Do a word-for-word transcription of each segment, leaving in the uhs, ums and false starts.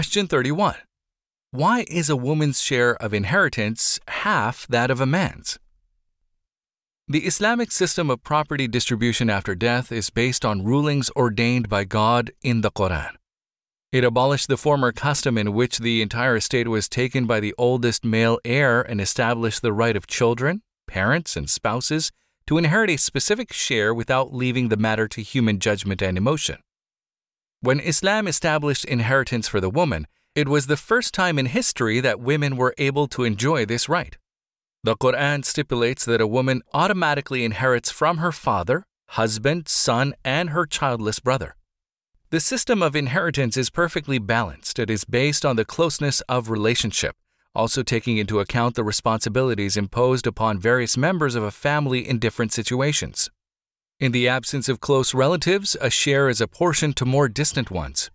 Question thirty-one. Why is a woman's share of inheritance half that of a man's? The Islamic system of property distribution after death is based on rulings ordained by God in the Qur'an. It abolished the former custom in which the entire estate was taken by the oldest male heir and established the right of children, parents, and spouses to inherit a specific share without leaving the matter to human judgment and emotion. When Islam established inheritance for the woman, it was the first time in history that women were able to enjoy this right. The Qur'an stipulates that a woman automatically inherits from her father, husband, son, and her childless brother. The system of inheritance is perfectly balanced. It is based on the closeness of relationship, also taking into account the responsibilities imposed upon various members of a family in different situations. In the absence of close relatives, a share is apportioned to more distant ones.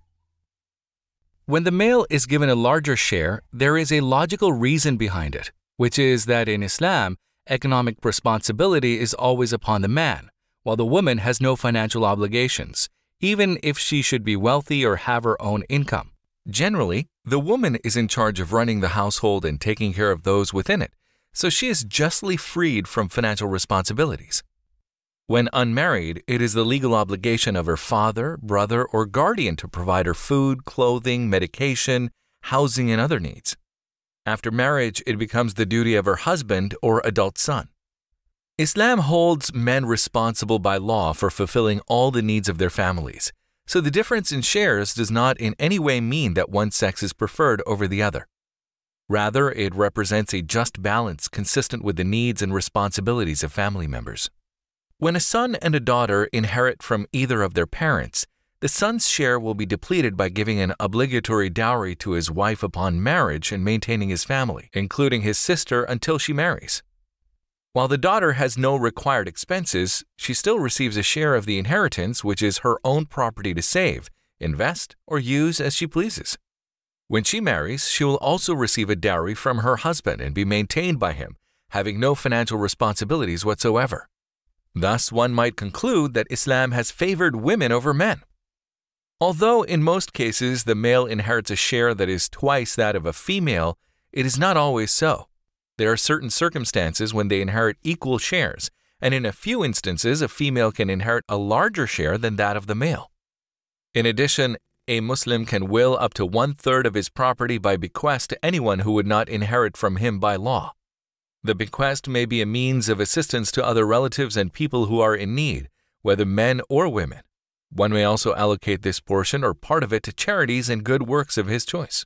When the male is given a larger share, there is a logical reason behind it, which is that in Islam, economic responsibility is always upon the man, while the woman has no financial obligations, even if she should be wealthy or have her own income. Generally, the woman is in charge of running the household and taking care of those within it, so she is justly freed from financial responsibilities. When unmarried, it is the legal obligation of her father, brother, or guardian to provide her food, clothing, medication, housing, and other needs. After marriage, it becomes the duty of her husband or adult son. Islam holds men responsible by law for fulfilling all the needs of their families, so the difference in shares does not in any way mean that one sex is preferred over the other. Rather, it represents a just balance consistent with the needs and responsibilities of family members. When a son and a daughter inherit from either of their parents, the son's share will be depleted by giving an obligatory dowry to his wife upon marriage and maintaining his family, including his sister, until she marries. While the daughter has no required expenses, she still receives a share of the inheritance, which is her own property to save, invest, or use as she pleases. When she marries, she will also receive a dowry from her husband and be maintained by him, having no financial responsibilities whatsoever. Thus, one might conclude that Islam has favored women over men. Although in most cases the male inherits a share that is twice that of a female, it is not always so. There are certain circumstances when they inherit equal shares, and in a few instances a female can inherit a larger share than that of the male. In addition, a Muslim can will up to one-third of his property by bequest to anyone who would not inherit from him by law. The bequest may be a means of assistance to other relatives and people who are in need, whether men or women. One may also allocate this portion or part of it to charities and good works of his choice.